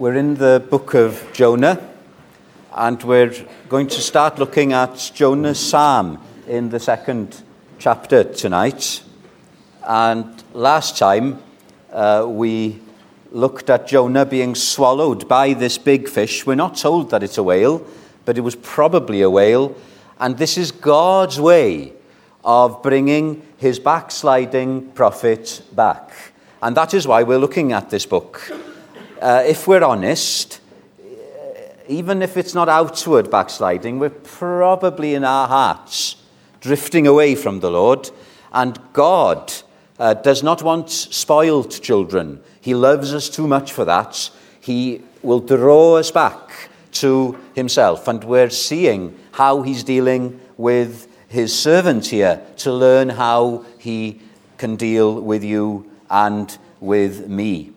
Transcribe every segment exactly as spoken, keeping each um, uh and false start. We're in the book of Jonah, and we're going to start looking at Jonah's psalm in the second chapter tonight. And last time uh, we looked at Jonah being swallowed by this big fish. We're not told that it's a whale, but it was probably a whale. And this is God's way of bringing his backsliding prophet back. And that is why we're looking at this book. Uh, if we're honest, even if it's not outward backsliding, we're probably in our hearts drifting away from the Lord. And God uh, does not want spoiled children. He loves us too much for that. He will draw us back to himself. And we're seeing how he's dealing with his servant here to learn how he can deal with you and with me.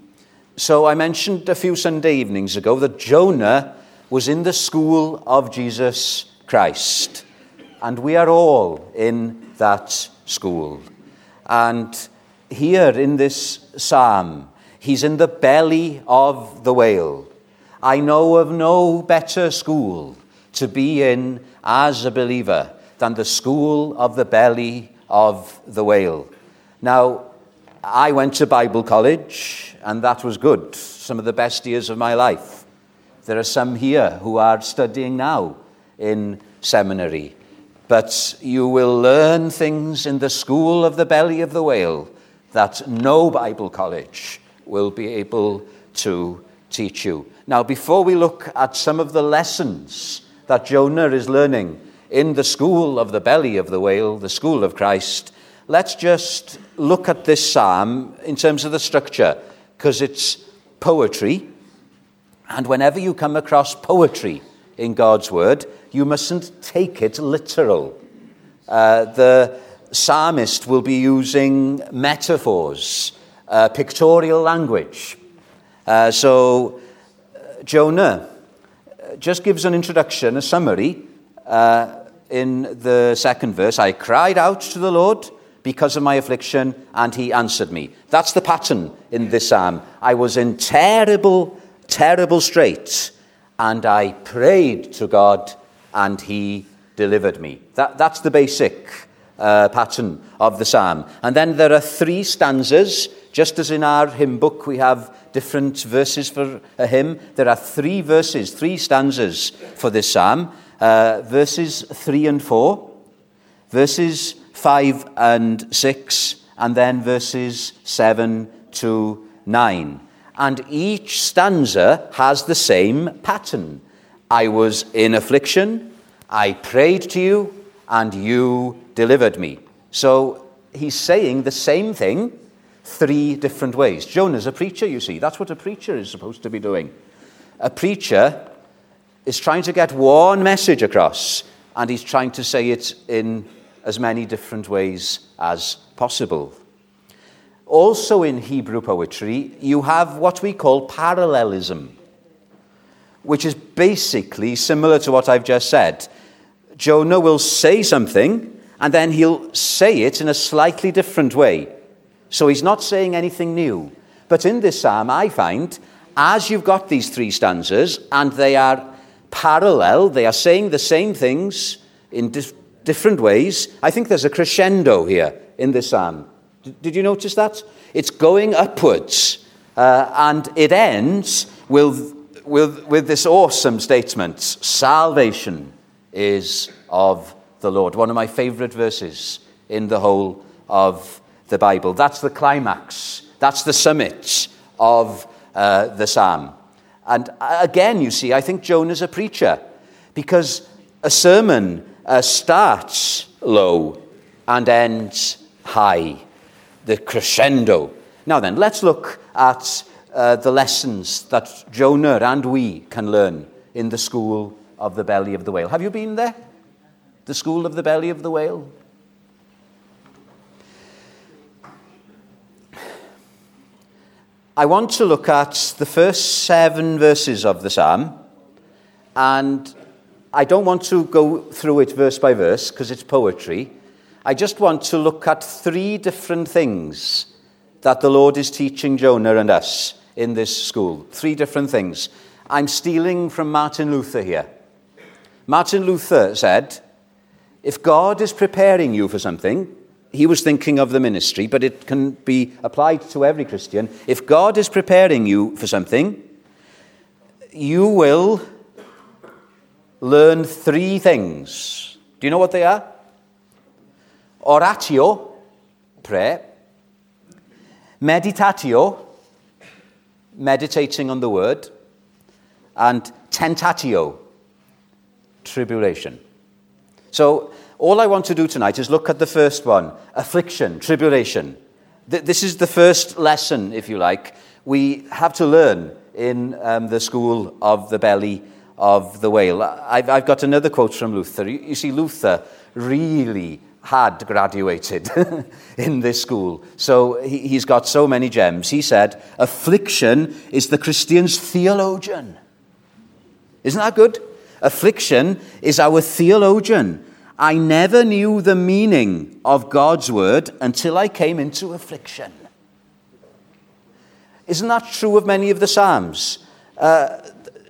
So I mentioned a few Sunday evenings ago that Jonah was in the school of Jesus Christ. And we are all in that school. And here in this psalm, he's in the belly of the whale. I know of no better school to be in as a believer than the school of the belly of the whale. Now, I went to Bible college, and that was good. Some of the best years of my life. There are some here who are studying now in seminary. But you will learn things in the school of the belly of the whale that no Bible college will be able to teach you. Now, before we look at some of the lessons that Jonah is learning in the school of the belly of the whale, the school of Christ, let's just look at this psalm in terms of the structure, because it's poetry. And whenever you come across poetry in God's word, you mustn't take it literal. Uh, the psalmist will be using metaphors, uh, pictorial language. Uh, so Jonah just gives an introduction, a summary, uh, in the second verse. I cried out to the Lord because of my affliction, and he answered me. That's the pattern in this psalm. I was in terrible, terrible straits, and I prayed to God, and he delivered me. That, that's the basic uh, pattern of the psalm. And then there are three stanzas. Just as in our hymn book, we have different verses for a hymn. There are three verses, three stanzas for this psalm. Uh, verses three and four. Verses five and six, and then verses seven to nine. And each stanza has the same pattern. I was in affliction, I prayed to you, and you delivered me. So he's saying the same thing three different ways. Jonah's a preacher, you see. That's what a preacher is supposed to be doing. A preacher is trying to get one message across, and he's trying to say it in as many different ways as possible. Also in Hebrew poetry, you have what we call parallelism, which is basically similar to what I've just said. Jonah will say something, and then he'll say it in a slightly different way. So he's not saying anything new. But in this psalm, I find, as you've got these three stanzas, and they are parallel, they are saying the same things in different different ways. I think there's a crescendo here in this psalm. D- did you notice that? It's going upwards, uh, and it ends with, with, with this awesome statement, salvation is of the Lord. One of my favourite verses in the whole of the Bible. That's the climax. That's the summit of uh, the psalm. And again, you see, I think Jonah's a preacher, because a sermon Uh, starts low and ends high, the crescendo. Now then, let's look at uh, the lessons that Jonah and we can learn in the school of the belly of the whale. Have you been there? The school of the belly of the whale? I want to look at the first seven verses of the psalm, and I don't want to go through it verse by verse because it's poetry. I just want to look at three different things that the Lord is teaching Jonah and us in this school. Three different things. I'm stealing from Martin Luther here. Martin Luther said, if God is preparing you for something, he was thinking of the ministry, but it can be applied to every Christian. If God is preparing you for something, you will learn three things. Do you know what they are? Oratio, prayer. Meditatio, meditating on the word. And tentatio, tribulation. So all I want to do tonight is look at the first one, affliction, tribulation. Th- this is the first lesson, if you like, we have to learn in um, the school of the belly of the whale. I've, I've got another quote from Luther. You, you see, Luther really had graduated in this school, so he, he's got so many gems. He said, affliction is the Christian's theologian. Isn't that good? Affliction is our theologian. I never knew the meaning of God's word until I came into affliction. Isn't that true of many of the Psalms? Uh,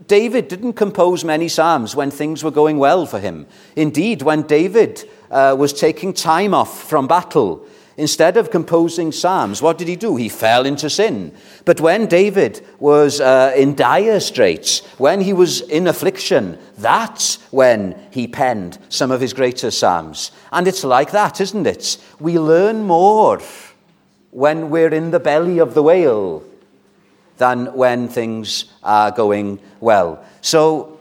David didn't compose many Psalms when things were going well for him. Indeed, when David uh, was taking time off from battle, instead of composing Psalms, what did he do? He fell into sin. But when David was uh, in dire straits, when he was in affliction, that's when he penned some of his greater Psalms. And it's like that, isn't it? We learn more when we're in the belly of the whale than when things are going well. So,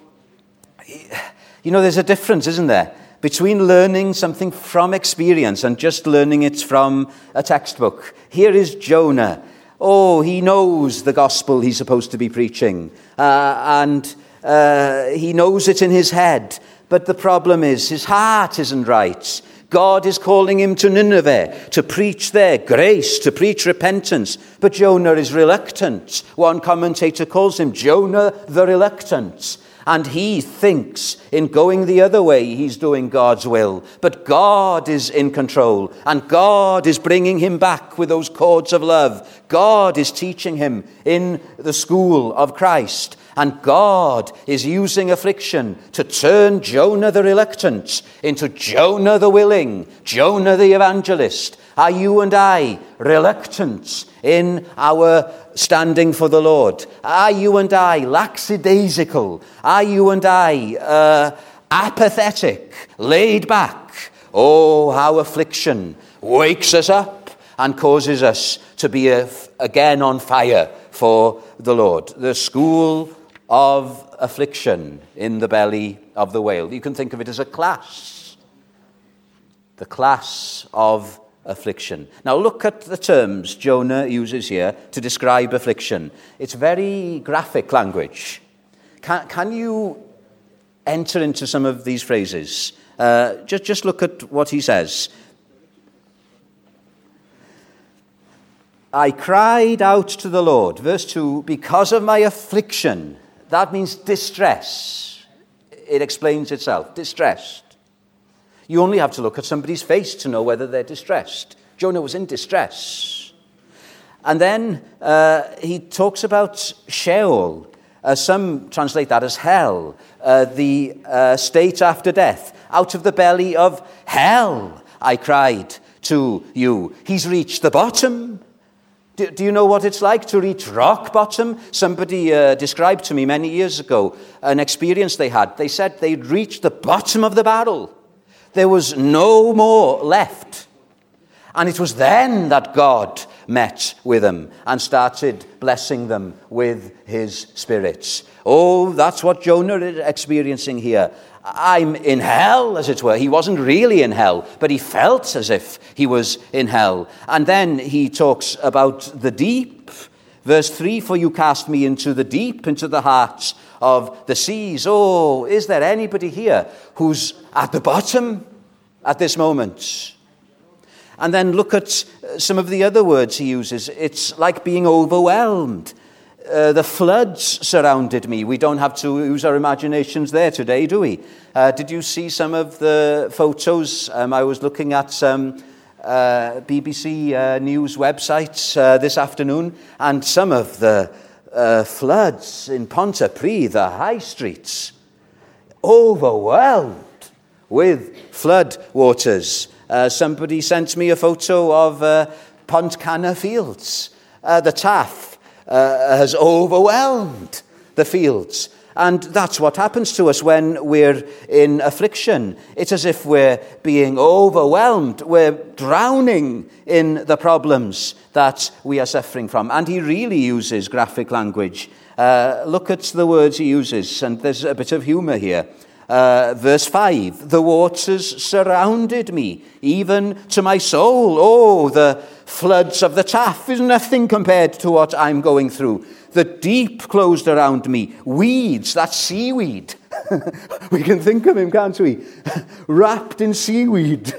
you know, there's a difference, isn't there, between learning something from experience and just learning it from a textbook. Here is Jonah. Oh, he knows the gospel he's supposed to be preaching, uh, and uh, he knows it in his head. But the problem is his heart isn't right. God is calling him to Nineveh to preach there grace, to preach repentance. But Jonah is reluctant. One commentator calls him Jonah the Reluctant. And he thinks in going the other way he's doing God's will. But God is in control. And God is bringing him back with those cords of love. God is teaching him in the school of Christ. And God is using affliction to turn Jonah the Reluctant into Jonah the Willing, Jonah the Evangelist. Are you and I reluctant in our standing for the Lord? Are you and I lackadaisical? Are you and I uh, apathetic, laid back? Oh, how affliction wakes us up and causes us to be uh, again on fire for the Lord. The school of affliction in the belly of the whale. You can think of it as a class. The class of affliction. Now look at the terms Jonah uses here to describe affliction. It's very graphic language. Can, can you enter into some of these phrases? Uh, just, just look at what he says. I cried out to the Lord, verse two, because of my affliction. That means distress. It explains itself, distressed. You only have to look at somebody's face to know whether they're distressed. Jonah was in distress. And then uh, he talks about Sheol. Uh, some translate that as hell, uh, the uh, state after death. Out of the belly of hell, I cried to you. He's reached the bottom. Do, do you know what it's like to reach rock bottom? Somebody uh, described to me many years ago an experience they had. They said they'd reached the bottom of the barrel. There was no more left. And it was then that God met with them and started blessing them with his spirits. Oh, that's what Jonah is experiencing here. I'm in hell, as it were. He wasn't really in hell, but he felt as if he was in hell. And then he talks about the deep. Verse three, for you cast me into the deep, into the heart of the seas. Oh, is there anybody here who's at the bottom at this moment? And then look at some of the other words he uses. It's like being overwhelmed. Uh, the floods surrounded me. We don't have to use our imaginations there today, do we? Uh, did you see some of the photos? Um, I was looking at some Uh, B B C uh, News websites uh, this afternoon, and some of the uh, floods in Pontypridd, the high streets, overwhelmed with flood waters. Uh, somebody sent me a photo of uh, Pontcanna fields. Uh, the Taff uh, has overwhelmed the fields. And that's what happens to us when we're in affliction. It's as if we're being overwhelmed. We're drowning in the problems that we are suffering from. And he really uses graphic language. Uh, look at the words he uses, and there's a bit of humour here. Uh, verse five, the waters surrounded me, even to my soul. Oh, the floods of the Taff is nothing compared to what I'm going through. The deep closed around me. Weeds, that's seaweed. We can think of him, can't we? Wrapped in seaweed.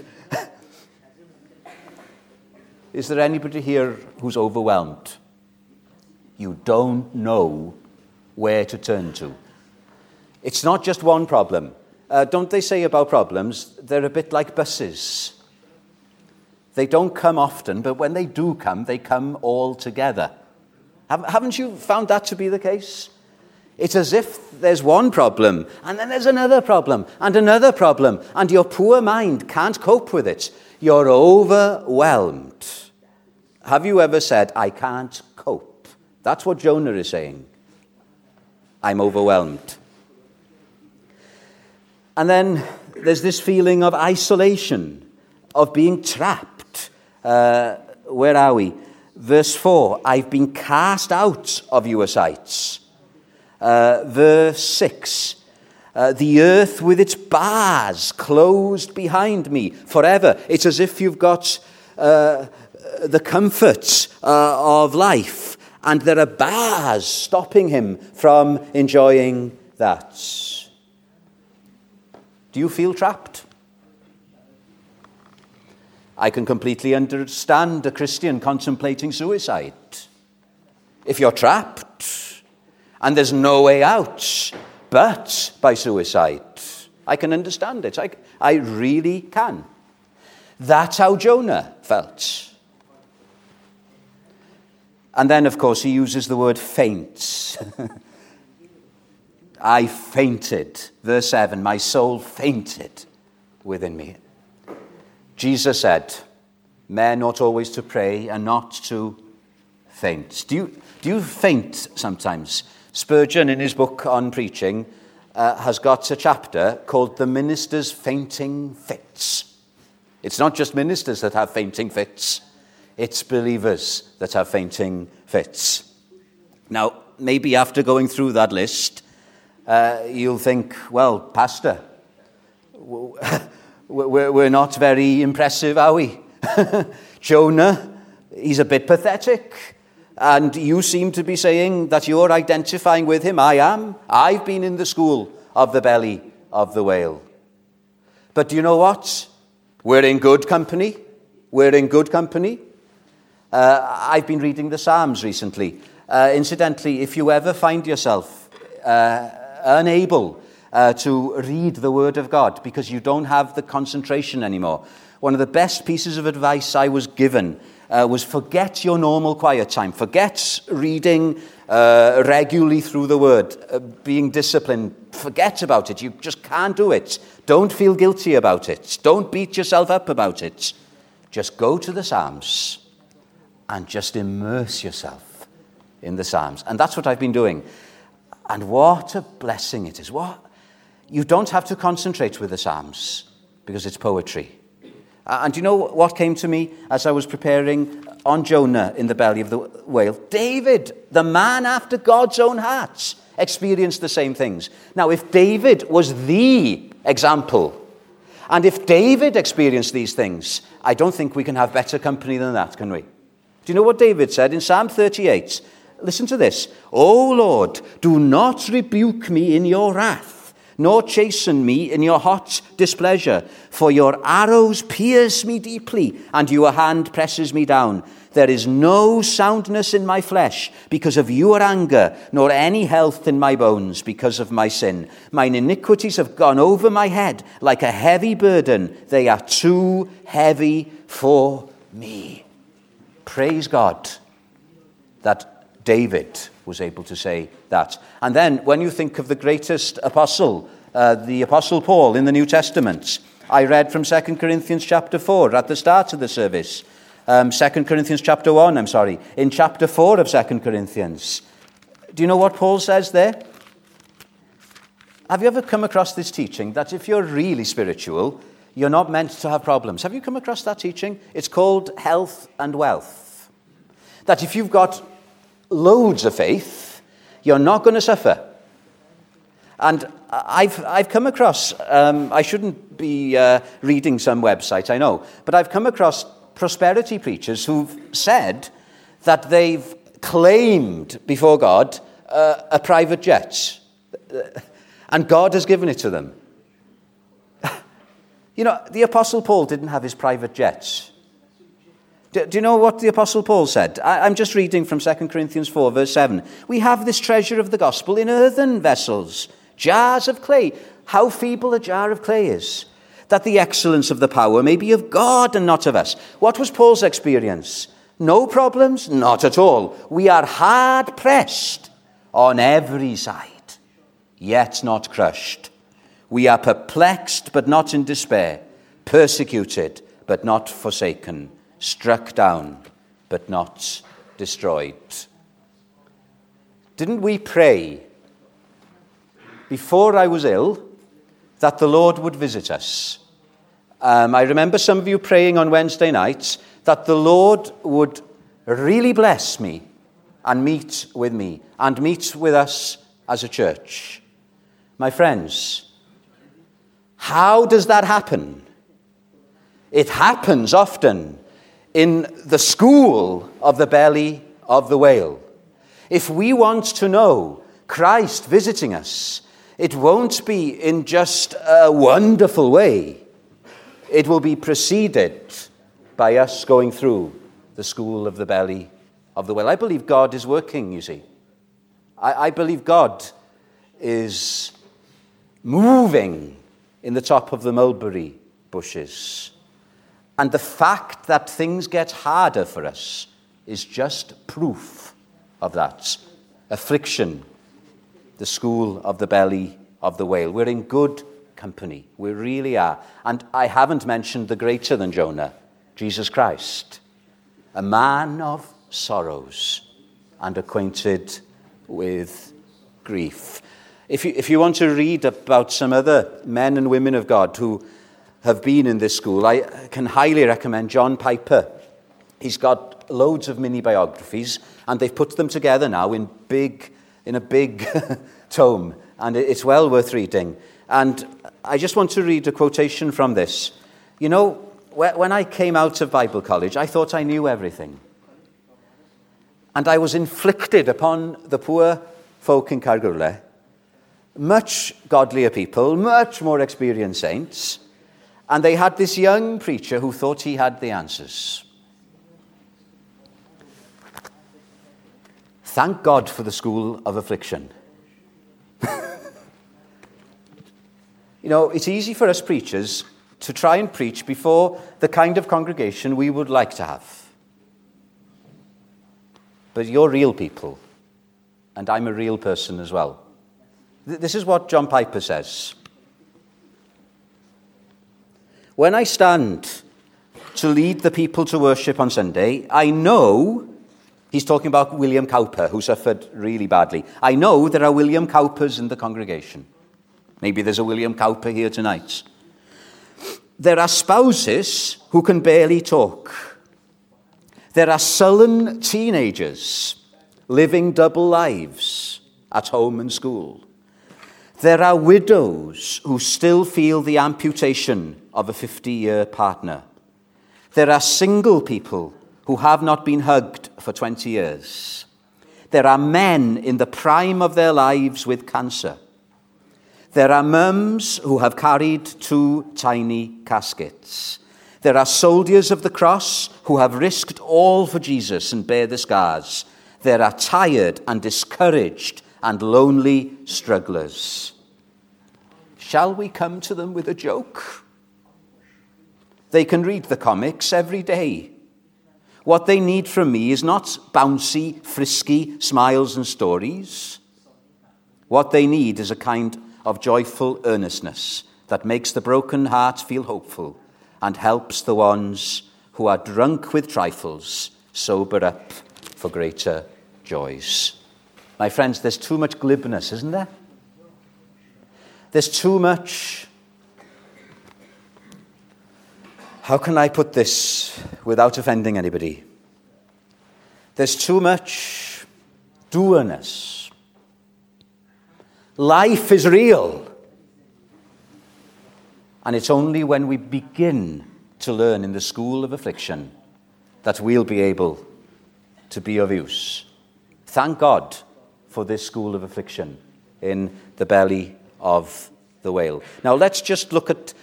Is there anybody here who's overwhelmed? You don't know where to turn to. It's not just one problem. Uh, don't they say about problems, they're a bit like buses. They don't come often, but when they do come, they come all together. Haven't you found that to be the case? It's as if there's one problem, and then there's another problem, and another problem, and your poor mind can't cope with it. You're overwhelmed. Have you ever said, I can't cope? That's what Jonah is saying. I'm overwhelmed. And then there's this feeling of isolation, of being trapped. Uh, where are we? Verse four, I've been cast out of your sights. Uh, verse six, uh, the earth with its bars closed behind me forever. It's as if you've got uh, the comforts uh, of life, and there are bars stopping him from enjoying that. Do you feel trapped? I can completely understand a Christian contemplating suicide. If you're trapped and there's no way out but by suicide, I can understand it. I, I really can. That's how Jonah felt. And then, of course, he uses the word faint. I fainted. Verse seven, my soul fainted within me. Jesus said, men ought always to pray and not to faint. Do you, do you faint sometimes? Spurgeon, in his book on preaching, uh, has got a chapter called The Minister's Fainting Fits. It's not just ministers that have fainting fits. It's believers that have fainting fits. Now, maybe after going through that list, uh, you'll think, well, pastor, w- we're not very impressive, are we? Jonah, he's a bit pathetic. And you seem to be saying that you're identifying with him. I am. I've been in the school of the belly of the whale. But do you know what? We're in good company. We're in good company. Uh, I've been reading the Psalms recently. Uh, incidentally, if you ever find yourself uh, unable Uh, to read the Word of God because you don't have the concentration anymore. One of the best pieces of advice I was given uh, was forget your normal quiet time. Forget reading uh, regularly through the Word, uh, being disciplined. Forget about it. You just can't do it. Don't feel guilty about it. Don't beat yourself up about it. Just go to the Psalms and just immerse yourself in the Psalms. And that's what I've been doing. And what a blessing it is. What? You don't have to concentrate with the Psalms because it's poetry. And you know what came to me as I was preparing on Jonah in the belly of the whale? David, the man after God's own heart, experienced the same things. Now, if David was the example, and if David experienced these things, I don't think we can have better company than that, can we? Do you know what David said in Psalm thirty-eight? Listen to this. O Lord, do not rebuke me in your wrath, nor chasten me in your hot displeasure. For your arrows pierce me deeply, and your hand presses me down. There is no soundness in my flesh because of your anger, nor any health in my bones because of my sin. Mine iniquities have gone over my head like a heavy burden. They are too heavy for me. Praise God that David was able to say that. And then when you think of the greatest apostle, uh, the Apostle Paul in the New Testament, I read from Second Corinthians chapter four at the start of the service. Um, Second Corinthians chapter one, I'm sorry. In chapter four of Second Corinthians. Do you know what Paul says there? Have you ever come across this teaching that if you're really spiritual, you're not meant to have problems? Have you come across that teaching? It's called health and wealth. That if you've got loads of faith, you're not going to suffer. And I've I've come across, um, I shouldn't be uh, reading some website, I know, but I've come across prosperity preachers who've said that they've claimed before God uh, a private jet, and God has given it to them. You know, the Apostle Paul didn't have his private jets. Do, do you know what the Apostle Paul said? I, I'm just reading from Second Corinthians four, verse seven. We have this treasure of the gospel in earthen vessels, jars of clay. How feeble a jar of clay is, that the excellence of the power may be of God and not of us. What was Paul's experience? No problems? Not at all. We are hard pressed on every side, yet not crushed. We are perplexed, but not in despair, persecuted, but not forsaken, struck down, but not destroyed. Didn't we pray before I was ill that the Lord would visit us? Um, I remember some of you praying on Wednesday nights that the Lord would really bless me and meet with me and meet with us as a church. My friends, how does that happen? It happens often in the school of the belly of the whale. If we want to know Christ visiting us, it won't be in just a wonderful way. It will be preceded by us going through the school of the belly of the whale. I believe God is working, you see. I, I believe God is moving in the top of the mulberry bushes. And the fact that things get harder for us is just proof of that. Affliction, the school of the belly of the whale. We're in good company. We really are. And I haven't mentioned the greater than Jonah, Jesus Christ, a man of sorrows and acquainted with grief. If you, if you want to read about some other men and women of God who have been in this school, I can highly recommend John Piper. He's got loads of mini biographies, and they've put them together now in big, in a big tome, and it's well worth reading. And I just want to read a quotation from this. You know, when I came out of Bible college, I thought I knew everything. And I was inflicted upon the poor folk in Caergwrle, much godlier people, much more experienced saints, and they had this young preacher who thought he had the answers. Thank God for the school of affliction. You know, it's easy for us preachers to try and preach before the kind of congregation we would like to have. But you're real people, and I'm a real person as well. This is what John Piper says. When I stand to lead the people to worship on Sunday, I know, he's talking about William Cowper, who suffered really badly. I know there are William Cowpers in the congregation. Maybe there's a William Cowper here tonight. There are spouses who can barely talk. There are sullen teenagers living double lives at home and school. There are widows who still feel the amputation of a fifty-year partner. There are single people who have not been hugged for twenty years. There are men in the prime of their lives with cancer. There are mums who have carried two tiny caskets. There are soldiers of the cross who have risked all for Jesus and bear the scars. There are tired and discouraged and lonely strugglers. Shall we come to them with a joke? They can read the comics every day. What they need from me is not bouncy, frisky smiles and stories. What they need is a kind of joyful earnestness that makes the broken heart feel hopeful and helps the ones who are drunk with trifles sober up for greater joys. My friends, there's too much glibness, isn't there? There's too much... How can I put this without offending anybody? There's too much doerness. Life is real. And it's only when we begin to learn in the school of affliction that we'll be able to be of use. Thank God for this school of affliction in the belly of the whale. Now let's just look at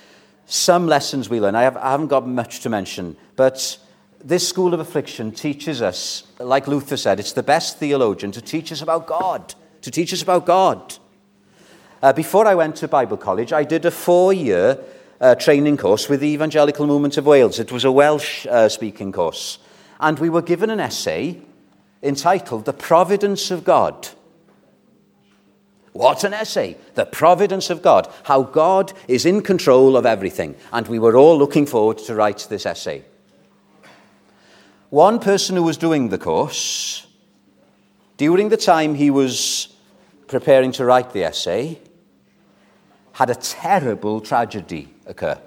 some lessons we learn. I, have, I haven't got much to mention, but this school of affliction teaches us, like Luther said, it's the best theologian to teach us about God, to teach us about God. Uh, before I went to Bible college, I did a four-year uh, training course with the Evangelical Movement of Wales. It was a Welsh-speaking uh, course, and we were given an essay entitled The Providence of God. What an essay, the providence of God, how God is in control of everything. And we were all looking forward to write this essay. One person who was doing the course, during the time he was preparing to write the essay, had a terrible tragedy occur.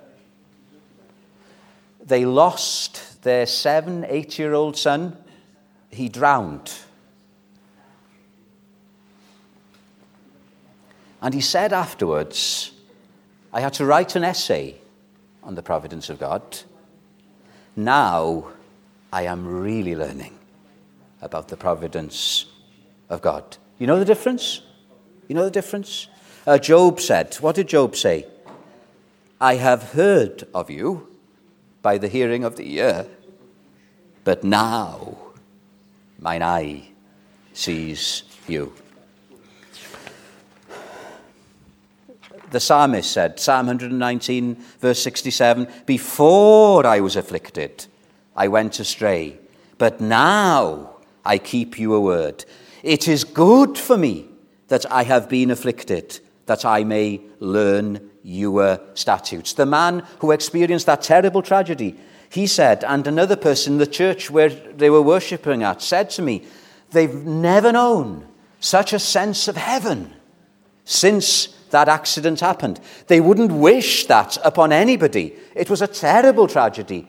They lost their seven, eight-year-old son. He drowned. And he said afterwards, I had to write an essay on the providence of God. Now I am really learning about the providence of God. You know the difference? You know the difference? Uh, Job said, what did Job say? I have heard of you by the hearing of the ear, but now mine eye sees you. The psalmist said, Psalm one nineteen, verse sixty-seven, before I was afflicted, I went astray, but now I keep your word. It is good for me that I have been afflicted, that I may learn your statutes. The man who experienced that terrible tragedy, he said, and another person in the church where they were worshipping at said to me, they've never known such a sense of heaven since that accident happened. They wouldn't wish that upon anybody. It was a terrible tragedy.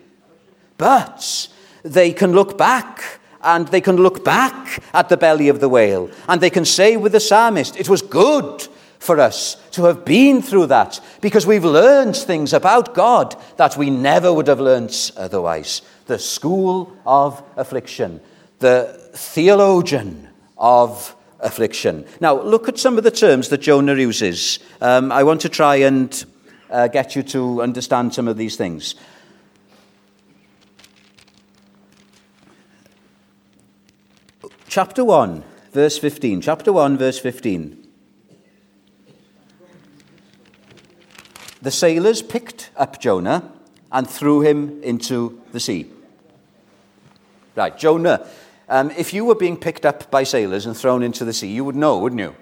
But they can look back, and they can look back at the belly of the whale, and they can say with the psalmist, it was good for us to have been through that, because we've learned things about God that we never would have learned otherwise. The school of affliction, the theologian of affliction. Now, look at some of the terms that Jonah uses. Um, I want to try and uh, get you to understand some of these things. Chapter one, verse fifteen. Chapter one, verse fifteen. The sailors picked up Jonah and threw him into the sea. Right, Jonah... Um, if you were being picked up by sailors and thrown into the sea, you would know, wouldn't you?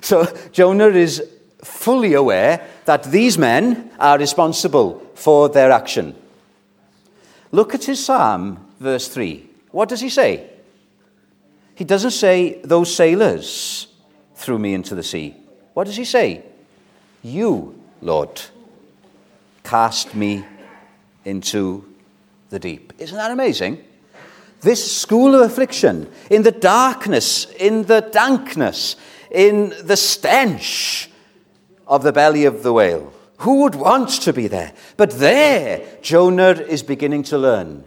So Jonah is fully aware that these men are responsible for their action. Look at his psalm, verse three. What does he say? He doesn't say, those sailors threw me into the sea. What does he say? You, Lord, cast me into the deep. Isn't that amazing? This school of affliction, in the darkness, in the dankness, in the stench of the belly of the whale. Who would want to be there? But there, Jonah is beginning to learn.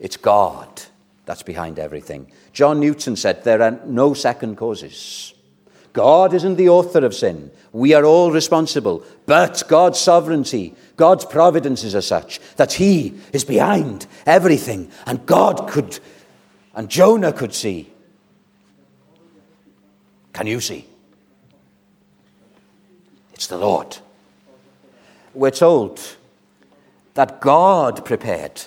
It's God that's behind everything. John Newton said, there are no second causes. God isn't the author of sin. We are all responsible. But God's sovereignty, God's providences are such that he is behind everything. And God could, and Jonah could see. Can you see? It's the Lord. We're told that God prepared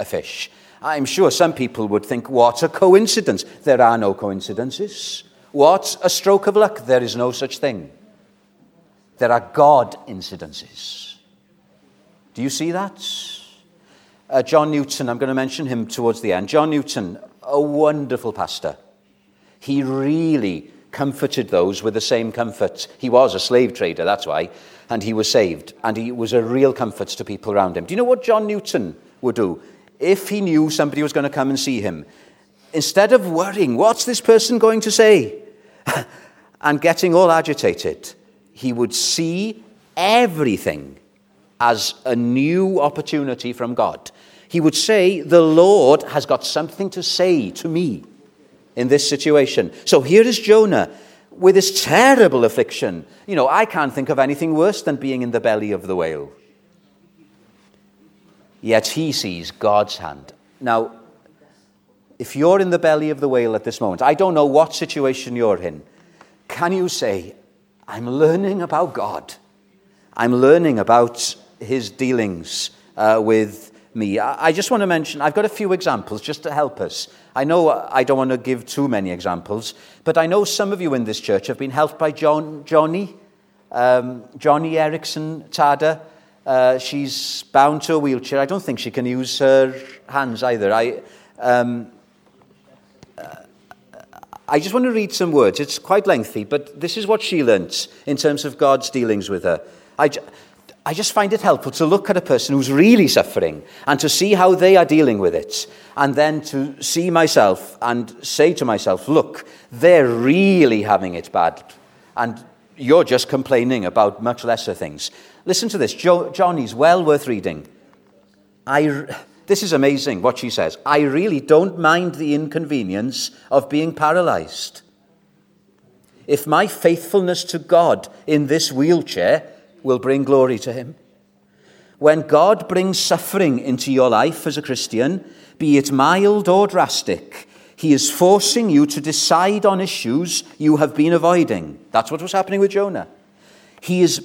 a fish. I'm sure some people would think, what a coincidence. There are no coincidences. What a stroke of luck. There is no such thing. There are God incidences. Do you see that? Uh, John Newton, I'm going to mention him towards the end. John Newton, a wonderful pastor. He really comforted those with the same comfort. He was a slave trader, that's why, and he was saved. And he was a real comfort to people around him. Do you know what John Newton would do? If he knew somebody was going to come and see him, instead of worrying, what's this person going to say? and getting all agitated, he would see everything as a new opportunity from God. He would say, the Lord has got something to say to me in this situation. So here is Jonah with his terrible affliction. You know, I can't think of anything worse than being in the belly of the whale. Yet he sees God's hand. Now, if you're in the belly of the whale at this moment, I don't know what situation you're in, can you say, I'm learning about God. I'm learning about his dealings uh, with me. I, I just want to mention, I've got a few examples just to help us. I know I don't want to give too many examples, but I know some of you in this church have been helped by John, Joni, um, Joni Eareckson Tada. Uh, she's bound to a wheelchair. I don't think she can use her hands either. I, um, uh, I just want to read some words. It's quite lengthy, but this is what she learnt in terms of God's dealings with her. I, ju- I just find it helpful to look at a person who's really suffering and to see how they are dealing with it, and then to see myself and say to myself, look, they're really having it bad, and you're just complaining about much lesser things. Listen to this. Jo- Johnny's well worth reading. I r- this is amazing what she says. I really don't mind the inconvenience of being paralyzed. If my faithfulness to God in this wheelchair will bring glory to him. When God brings suffering into your life as a Christian, be it mild or drastic, he is forcing you to decide on issues you have been avoiding. That's what was happening with Jonah. He is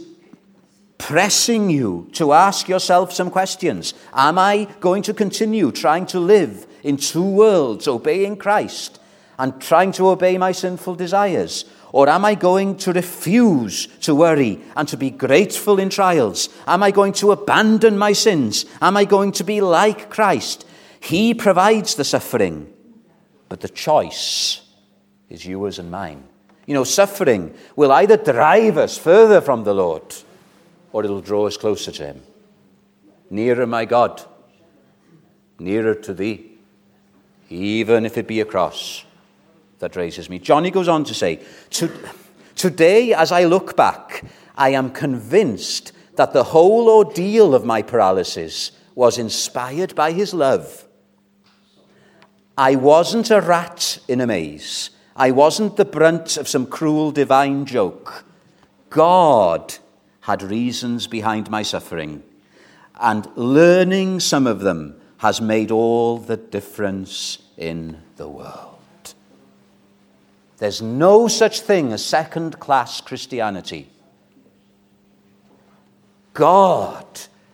pressing you to ask yourself some questions. Am I going to continue trying to live in two worlds, obeying Christ and trying to obey my sinful desires? Or am I going to refuse to worry and to be grateful in trials? Am I going to abandon my sins? Am I going to be like Christ? He provides the suffering, but the choice is yours and mine. You know, suffering will either drive us further from the Lord, or it'll draw us closer to him. Nearer, my God, nearer to thee, even if it be a cross that raises me. Johnny goes on to say, to, today, as I look back, I am convinced that the whole ordeal of my paralysis was inspired by his love. I wasn't a rat in a maze. I wasn't the brunt of some cruel divine joke. God had reasons behind my suffering, and learning some of them has made all the difference in the world. There's no such thing as second-class Christianity. God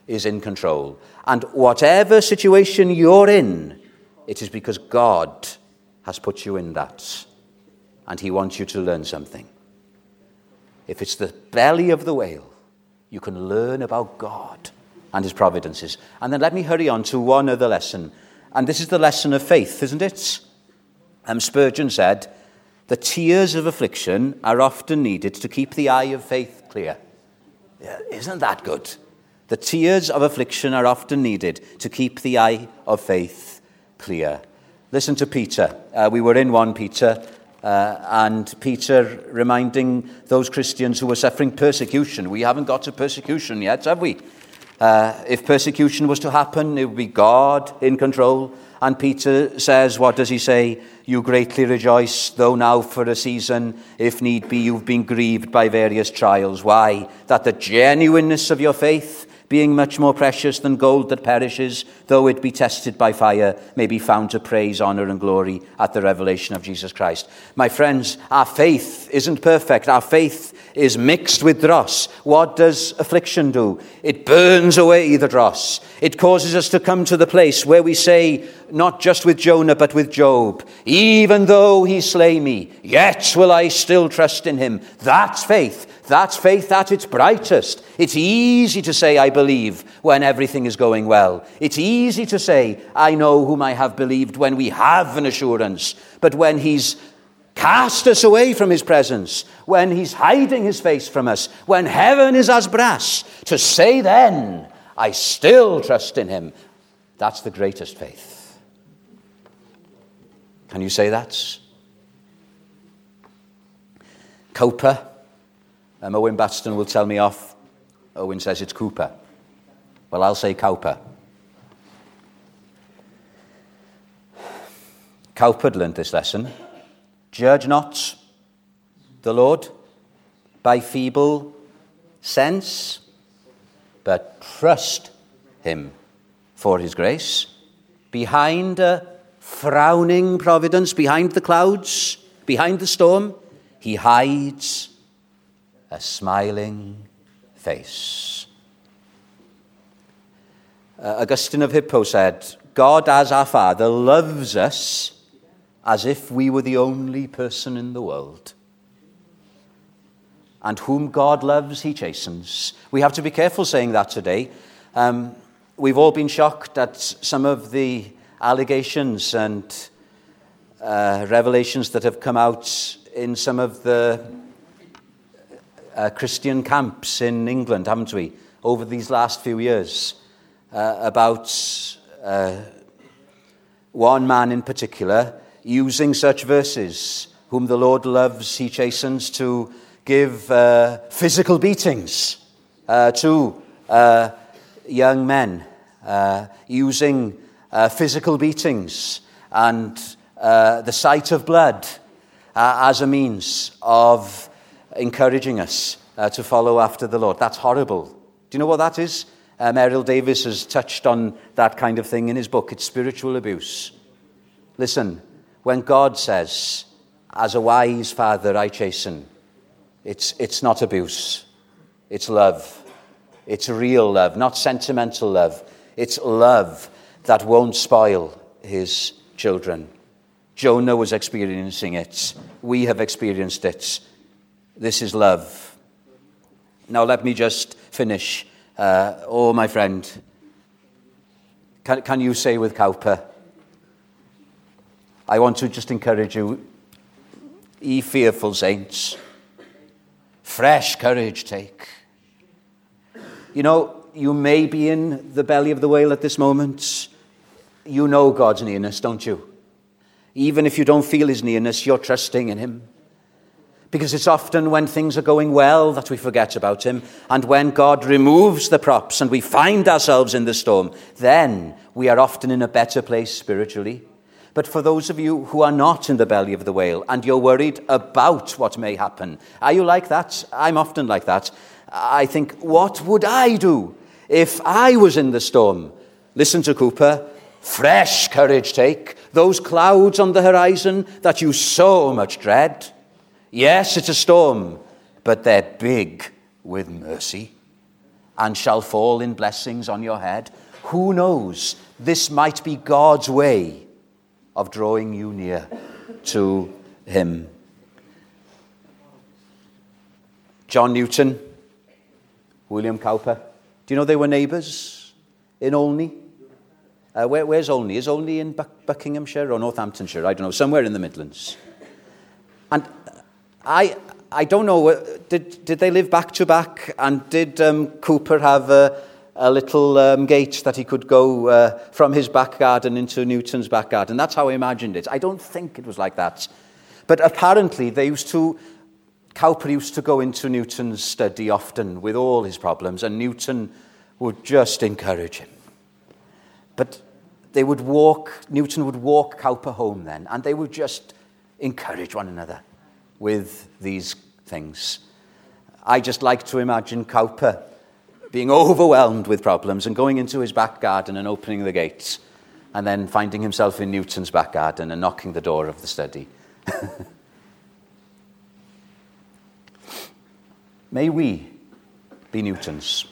is in control. And whatever situation you're in, it is because God has put you in that. And he wants you to learn something. If it's the belly of the whale, you can learn about God and his providences. And then let me hurry on to one other lesson. And this is the lesson of faith, isn't it? Um, Spurgeon said, the tears of affliction are often needed to keep the eye of faith clear. Yeah, isn't that good? The tears of affliction are often needed to keep the eye of faith clear. Listen to Peter. Uh, we were in First Peter, uh, and Peter reminding those Christians who were suffering persecution. We haven't got to persecution yet, have we? Uh, if persecution was to happen, it would be God in control. And Peter says, what does he say? You greatly rejoice, though now for a season, if need be, you've been grieved by various trials. Why? That the genuineness of your faith, being much more precious than gold that perishes, though it be tested by fire, may be found to praise, honour and glory at the revelation of Jesus Christ. My friends, our faith isn't perfect. Our faith is mixed with dross. What does affliction do? It burns away the dross. It causes us to come to the place where we say, not just with Jonah, but with Job, even though he slay me, yet will I still trust in him. That's faith. That's faith at its brightest. It's easy to say, I believe, when everything is going well. It's easy to say, I know whom I have believed, when we have an assurance. But when he's cast us away from his presence, when he's hiding his face from us, when heaven is as brass, to say then, I still trust in him. That's the greatest faith. Can you say that? Cowper. Um, Owen Battston will tell me off. Owen says it's Cooper. Well, I'll say Cowper. Cowper learned this lesson. Judge not the Lord by feeble sense, but trust him for his grace. Behind a frowning providence, behind the clouds, behind the storm, he hides a smiling face. Uh, Augustine of Hippo said, God as our Father loves us as if we were the only person in the world. And whom God loves, he chastens. We have to be careful saying that today. Um, we've all been shocked at some of the allegations and uh, revelations that have come out in some of the uh, Christian camps in England, haven't we, over these last few years, uh, about uh, one man in particular using such verses, whom the Lord loves, he chastens, to give uh, physical beatings uh, to uh, young men, uh, using uh, physical beatings and uh, the sight of blood uh, as a means of encouraging us uh, to follow after the Lord. That's horrible. Do you know what that is? Uh, Meryl Davis has touched on that kind of thing in his book. It's spiritual abuse. Listen, when God says, as a wise father, I chasten, it's it's not abuse. It's love. It's real love, not sentimental love. It's love that won't spoil his children. Jonah was experiencing it. We have experienced it. This is love. Now let me just finish. Uh, oh, my friend, can, can you say with Cowper? I want to just encourage you, ye fearful saints, fresh courage take. You know, you may be in the belly of the whale at this moment. You know God's nearness, don't you? Even if you don't feel his nearness, you're trusting in him. Because it's often when things are going well that we forget about him. And when God removes the props and we find ourselves in the storm, then we are often in a better place spiritually. But for those of you who are not in the belly of the whale and you're worried about what may happen, are you like that? I'm often like that. I think, what would I do if I was in the storm? Listen to Cowper. Fresh courage take. Those clouds on the horizon that you so much dread. Yes, it's a storm, but they're big with mercy and shall fall in blessings on your head. Who knows? This might be God's way of drawing you near to him. John Newton, William Cowper. Do you know they were neighbours in Olney? Uh, where, where's Olney? Is Olney in Buck- Buckinghamshire or Northamptonshire? I don't know, somewhere in the Midlands. And I I don't know, did did they live back to back? And did um, Cowper have a... a little um, gate that he could go uh, from his back garden into Newton's back garden? That's how I imagined it. I don't think it was like that. But apparently they used to, Cowper used to go into Newton's study often with all his problems, and Newton would just encourage him. But they would walk, Newton would walk Cowper home then, and they would just encourage one another with these things. I just like to imagine Cowper being overwhelmed with problems and going into his back garden and opening the gates and then finding himself in Newton's back garden and knocking the door of the study. May we be Newtons.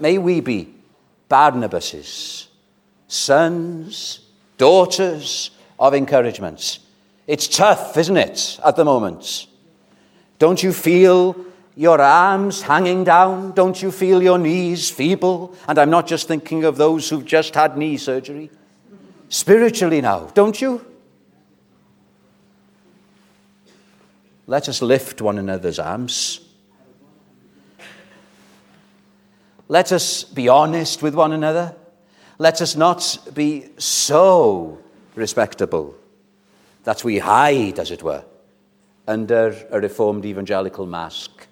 May we be Barnabases, sons, daughters of encouragement. It's tough, isn't it, at the moment? Don't you feel your arms hanging down? Don't you feel your knees feeble? And I'm not just thinking of those who've just had knee surgery. Spiritually now, don't you? Let us lift one another's arms. Let us be honest with one another. Let us not be so respectable that we hide, as it were, under a reformed evangelical mask.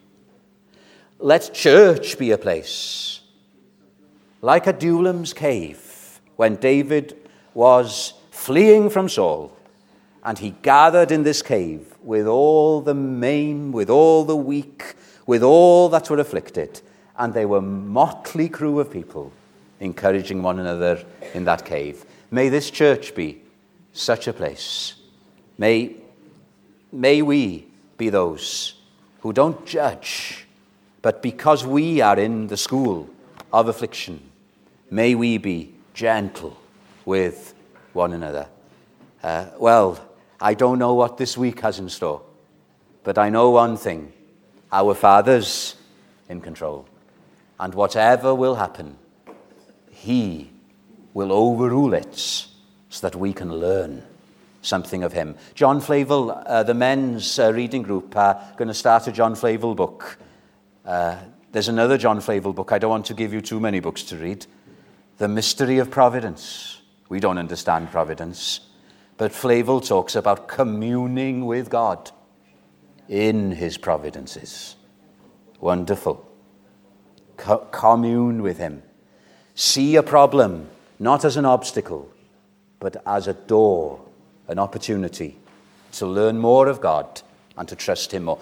Let church be a place, like Adullam's cave, when David was fleeing from Saul, and he gathered in this cave with all the maim, with all the weak, with all that were afflicted, and they were a motley crew of people encouraging one another in that cave. May this church be such a place. May, may we be those who don't judge, but because we are in the school of affliction, may we be gentle with one another. Uh, well, I don't know what this week has in store, but I know one thing. Our Father's in control. And whatever will happen, he will overrule it so that we can learn something of him. John Flavel, uh, the men's uh, reading group, are going to start a John Flavel book. Uh, there's another John Flavel book. I don't want to give you too many books to read. The Mystery of Providence. We don't understand providence. But Flavel talks about communing with God in his providences. Wonderful. Co- commune with him. See a problem, not as an obstacle, but as a door, an opportunity to learn more of God and to trust him more.